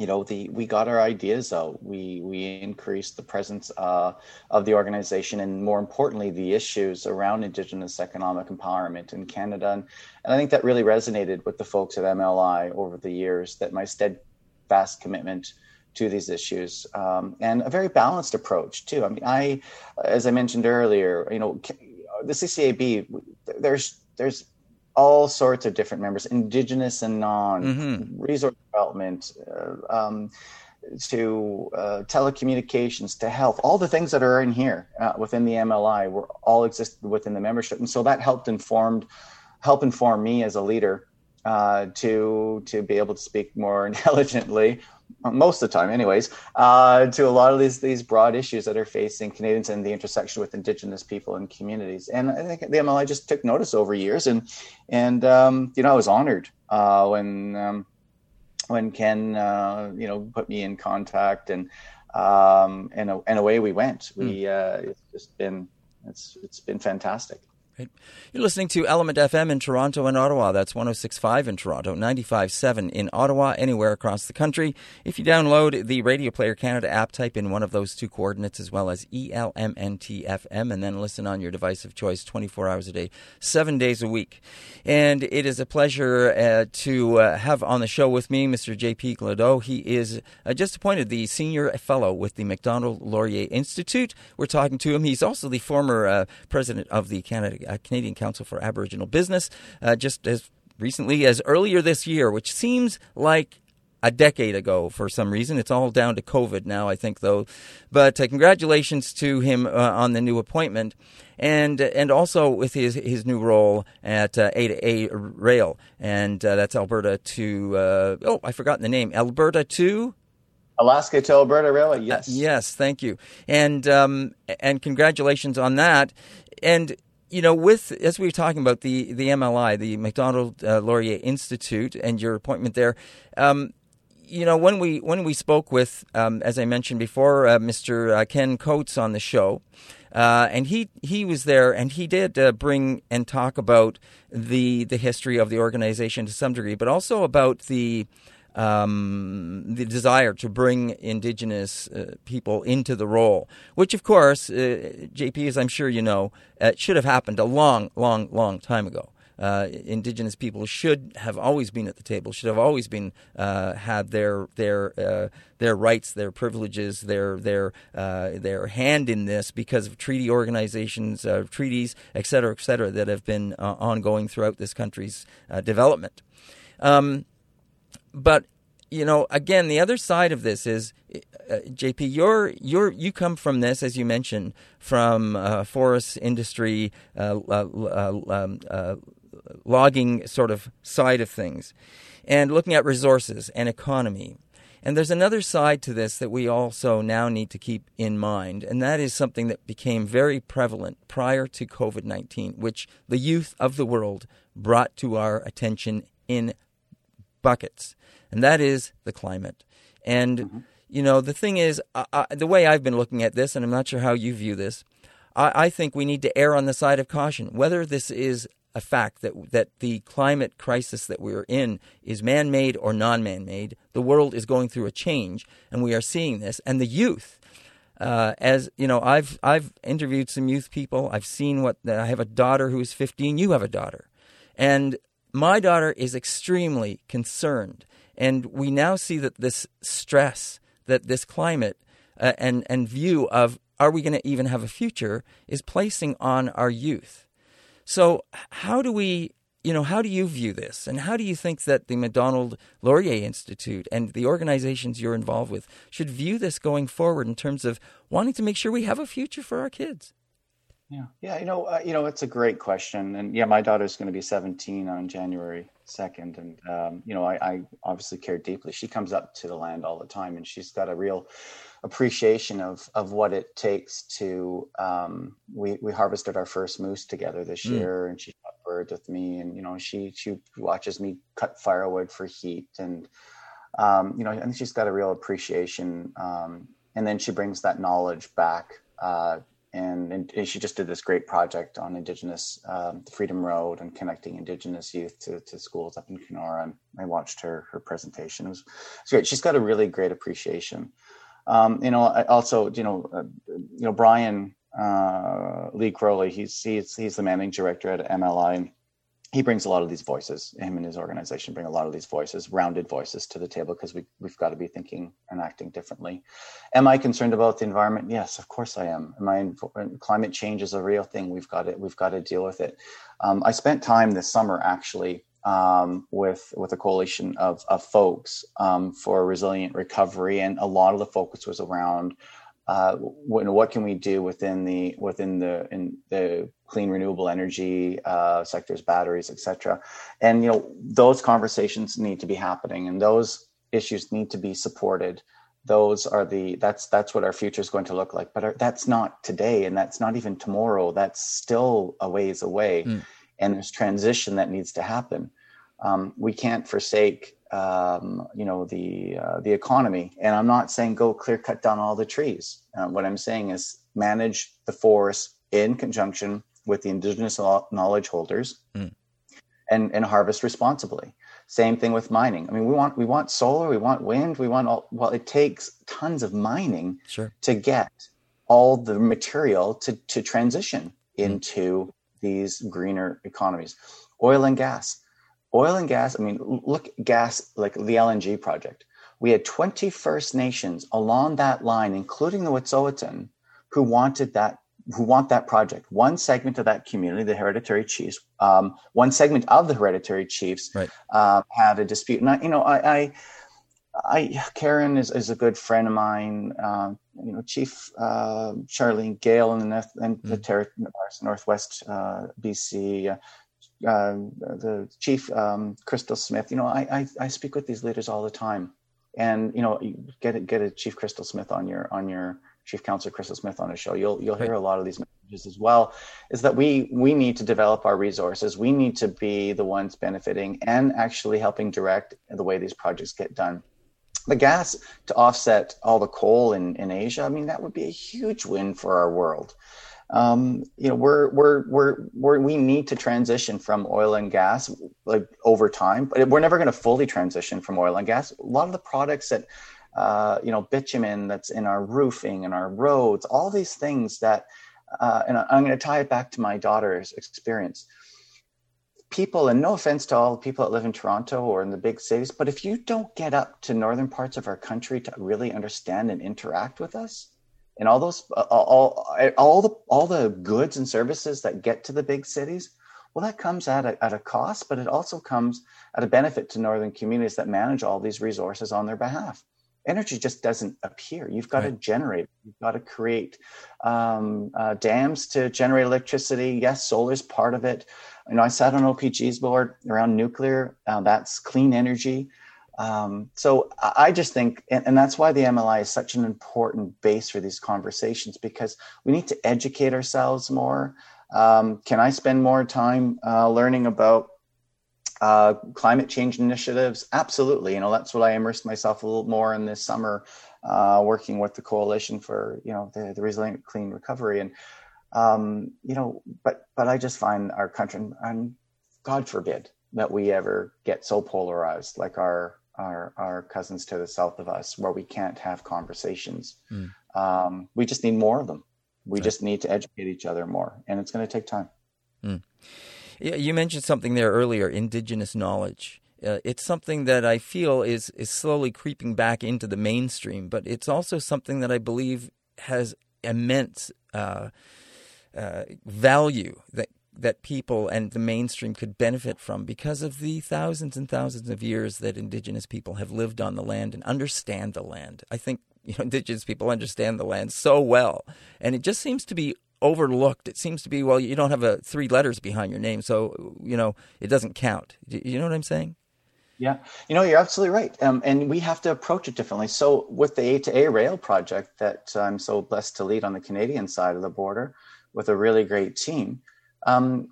we got our ideas out, we increased the presence of the organization, and more importantly, the issues around Indigenous economic empowerment in Canada. And I think that really resonated with the folks at MLI over the years. That my steadfast commitment to these issues, and a very balanced approach too. I mean, as I mentioned earlier, the CCAB, there's all sorts of different members, Indigenous and non, resource development, to telecommunications, to health, all the things that are in here within the MLI were all exist within the membership, and so that helped inform me as a leader to be able to speak more intelligently. Most of the time anyways, to a lot of these broad issues that are facing Canadians and the intersection with Indigenous people and communities. And I think the MLI just took notice over years, and I was honored when Ken, put me in contact, and away we went. It's been fantastic. Great. You're listening to Element FM in Toronto and Ottawa. That's 106.5 in Toronto, 95.7 in Ottawa, anywhere across the country. If you download the Radio Player Canada app, type in one of those two coordinates as well as ELMNTFM and then listen on your device of choice 24 hours a day, 7 days a week. And it is a pleasure to have on the show with me Mr. J.P. Gladue. He is just appointed the Senior Fellow with the Macdonald-Laurier Institute. We're talking to him. He's also the former president of the Canadian Council for Aboriginal Business, just as recently as earlier this year, which seems like a decade ago for some reason. It's all down to COVID now, I think, though. But congratulations to him on the new appointment and also with his new role at A2A Rail. And that's Alberta to, oh, I've forgotten the name, Alberta to... Alaska to Alberta Railway, yes. Yes, thank you. And congratulations on that. And you know, with as we were talking about the MLI, the Macdonald-Laurier Institute, and your appointment there, you know, when we spoke with, as I mentioned before, Mr. Ken Coates on the show, and he was there, and he did bring and talk about the history of the organization to some degree, but also about the desire to bring Indigenous people into the role, which, of course, JP, as I'm sure you know, should have happened a long, long, long time ago. Indigenous people should have always been at the table, should have always been had their rights, their privileges, their hand in this because of treaty organizations, treaties, et cetera, that have been ongoing throughout this country's development. But, you know, again, the other side of this is, JP, you come from this, as you mentioned, from forest industry, logging sort of side of things, and looking at resources and economy. And there's another side to this that we also now need to keep in mind, and that is something that became very prevalent prior to COVID-19, which the youth of the world brought to our attention in buckets, and that is the climate. And, you know, the thing is, the way I've been looking at this, and I'm not sure how you view this, I think we need to err on the side of caution. Whether this is a fact that the climate crisis that we're in is man-made or non-man-made, the world is going through a change, and we are seeing this. And the youth, as you know, I've interviewed some youth people. I've seen I have a daughter who is 15. You have a daughter, and my daughter is extremely concerned, and we now see that this stress, that this climate and view of are we going to even have a future is placing on our youth. So how do you view this, and how do you think that the Macdonald-Laurier Institute and the organizations you're involved with should view this going forward in terms of wanting to make sure we have a future for our kids? Yeah. You know, it's a great question, and yeah, my daughter's going to be 17 on January 2nd, and you know, I obviously care deeply. She comes up to the land all the time, and she's got a real appreciation of what it takes to. We harvested our first moose together this year, and she shot birds with me, and you know, she watches me cut firewood for heat, and you know, I think she's got a real appreciation, and then she brings that knowledge back. And she just did this great project on Indigenous Freedom Road and connecting Indigenous youth to schools up in Kenora. And I watched her presentation. It was great. She's got a really great appreciation. You know, I also, you know, Brian Lee Crowley, he's the managing director at MLI. And he brings a lot of these voices. Him and his organization bring a lot of these voices, rounded voices, to the table because we've got to be thinking and acting differently. Am I concerned about the environment? Yes, of course I am. Climate change is a real thing. We've got to deal with it. I spent time this summer actually with a coalition of folks for resilient recovery, and a lot of the focus was around what can we do within the clean renewable energy sectors, batteries, et cetera. And, you know, those conversations need to be happening, and those issues need to be supported. That's what our future is going to look like, but that's not today. And that's not even tomorrow. That's still a ways away. And there's transition that needs to happen. We can't forsake you know, the economy. And I'm not saying go clear cut down all the trees. What I'm saying is manage the forest in conjunction with the Indigenous knowledge holders and harvest responsibly. Same thing with mining. I mean, we want solar, we want wind, we want all. Well, it takes tons of mining to get all the material to transition into these greener economies. Oil and gas. I mean, look, gas, like the LNG project. We had 20 First Nations along that line, including the Wet'suwet'en, who want that project. One segment of that community, the hereditary chiefs, had a dispute. And I Karen is a good friend of mine. Chief Charlene Gale in the Northwest BC. The chief Crystal Smith. I speak with these leaders all the time, and get a Chief Crystal Smith on your Chief Councillor Crystal Smith on a show. You'll hear a lot of these messages as well. Is that we need to develop our resources. We need to be the ones benefiting and actually helping direct the way these projects get done. The gas to offset all the coal in Asia. I mean, that would be a huge win for our world. We need to transition from oil and gas over time, but we're never going to fully transition from oil and gas. A lot of the products that, bitumen that's in our roofing and our roads, all these things that, and I'm going to tie it back to my daughter's experience. People, and no offense to all the people that live in Toronto or in the big cities, but if you don't get up to northern parts of our country to really understand and interact with us, and all those, all the goods and services that get to the big cities, well, that comes at a cost, but it also comes at a benefit to northern communities that manage all these resources on their behalf. Energy just doesn't appear. You've got to generate. You've got to create dams to generate electricity. Yes, solar's part of it. I sat on OPG's board around nuclear. That's clean energy. So I just think, and that's why the MLI is such an important base for these conversations, because we need to educate ourselves more. Can I spend more time learning about climate change initiatives? Absolutely. That's what I immersed myself a little more in this summer, working with the Coalition for, the Resilient Clean Recovery. And, but I just find our country, and God forbid that we ever get so polarized like our cousins to the south of us, where we can't have conversations. We just need more of them. We just need to educate each other more, and it's going to take time. You mentioned something there earlier, Indigenous knowledge. It's something that I feel is slowly creeping back into the mainstream, but it's also something that I believe has immense value that people and the mainstream could benefit from, because of the thousands and thousands of years that Indigenous people have lived on the land and understand the land. I think Indigenous people understand the land so well, and it just seems to be overlooked. It seems to be, well, you don't have three letters behind your name, so it doesn't count. You know what I'm saying? Yeah, you're absolutely right, and we have to approach it differently. So with the A-to-A rail project that I'm so blessed to lead on the Canadian side of the border with a really great team,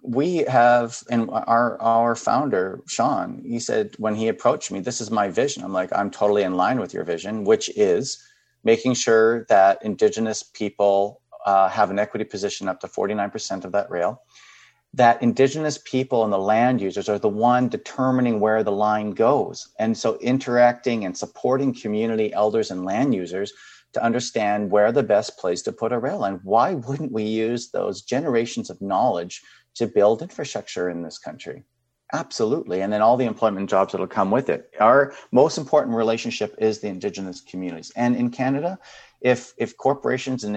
we have, and our founder, Sean, he said, when he approached me, this is my vision. I'm like, I'm totally in line with your vision, which is making sure that Indigenous people have an equity position up to 49% of that rail, that Indigenous people and the land users are the one determining where the line goes. And so interacting and supporting community elders and land users to understand where the best place to put a rail line. Why wouldn't we use those generations of knowledge to build infrastructure in this country? Absolutely. And then all the employment jobs that'll come with it. Our most important relationship is the Indigenous communities. And in Canada, if corporations and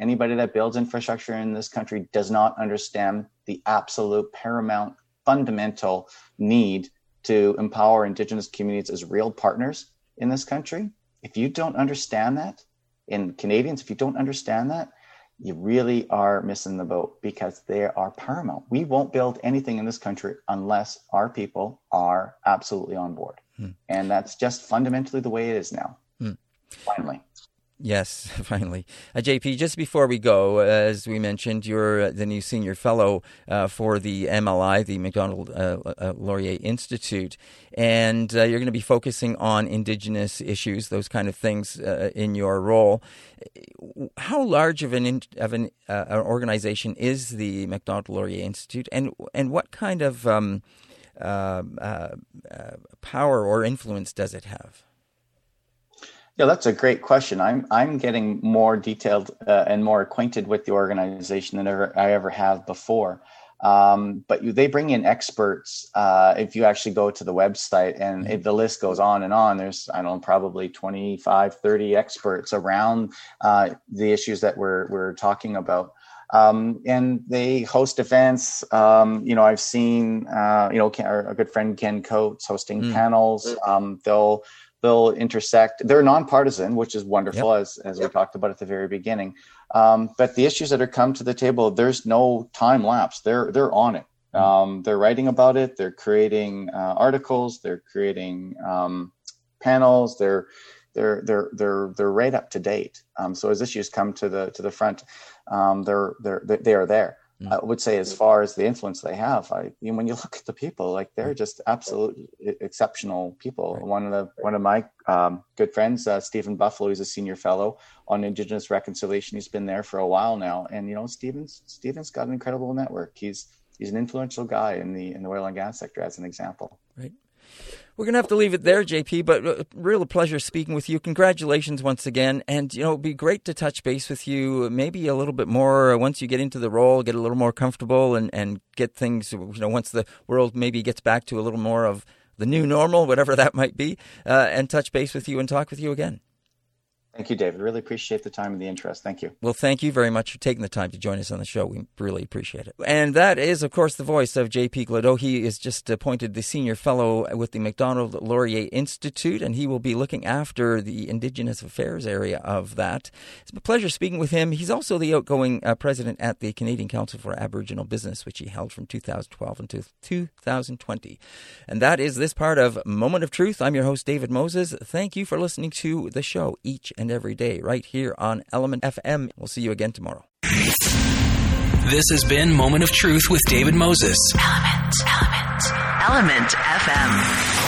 anybody that builds infrastructure in this country does not understand the absolute paramount fundamental need to empower Indigenous communities as real partners in this country, if you don't understand that, and Canadians, if you don't understand that, you really are missing the boat, because they are paramount. We won't build anything in this country unless our people are absolutely on board. And that's just fundamentally the way it is now. Finally. Yes, finally. JP, just before we go, as we mentioned, you're the new senior fellow for the MLI, the Macdonald-Laurier Institute, and you're going to be focusing on Indigenous issues, those kind of things in your role. How large of an organization is the Macdonald-Laurier Institute, and what kind of power or influence does it have? Yeah, that's a great question. I'm getting more detailed and more acquainted with the organization than I ever have before. But they bring in experts. If you actually go to the website, and the list goes on and on, there's, probably 25, 30 experts around the issues that we're talking about. And they host events. I've seen, our good friend Ken Coates hosting panels. They'll intersect. They're nonpartisan, which is wonderful, as we talked about at the very beginning. But the issues that are come to the table, there's no time lapse. They're on it. They're writing about it. They're creating articles. They're creating panels. They're right up to date. So as issues come to the front, they are there. I would say, as far as the influence they have, when you look at the people, they're just absolutely exceptional people. Right. One of my good friends, Stephen Buffalo, is a senior fellow on Indigenous reconciliation. He's been there for a while now, and Stephen's got an incredible network. He's an influential guy in the oil and gas sector, as an example. Right. We're going to have to leave it there, JP, but a real pleasure speaking with you. Congratulations once again. And, it'd be great to touch base with you maybe a little bit more once you get into the role, get a little more comfortable and get things, once the world maybe gets back to a little more of the new normal, whatever that might be, and touch base with you and talk with you again. Thank you, David. Really appreciate the time and the interest. Thank you. Well, thank you very much for taking the time to join us on the show. We really appreciate it. And that is, of course, the voice of J.P. Gladue. He is just appointed the senior fellow with the Macdonald-Laurier Institute, and he will be looking after the Indigenous Affairs area of that. It's been a pleasure speaking with him. He's also the outgoing president at the Canadian Council for Aboriginal Business, which he held from 2012 until 2020. And that is this part of Moment of Truth. I'm your host, David Moses. Thank you for listening to the show each and every day right here on Element FM. We'll see you again tomorrow. This has been Moment of Truth with David Moses. Element FM.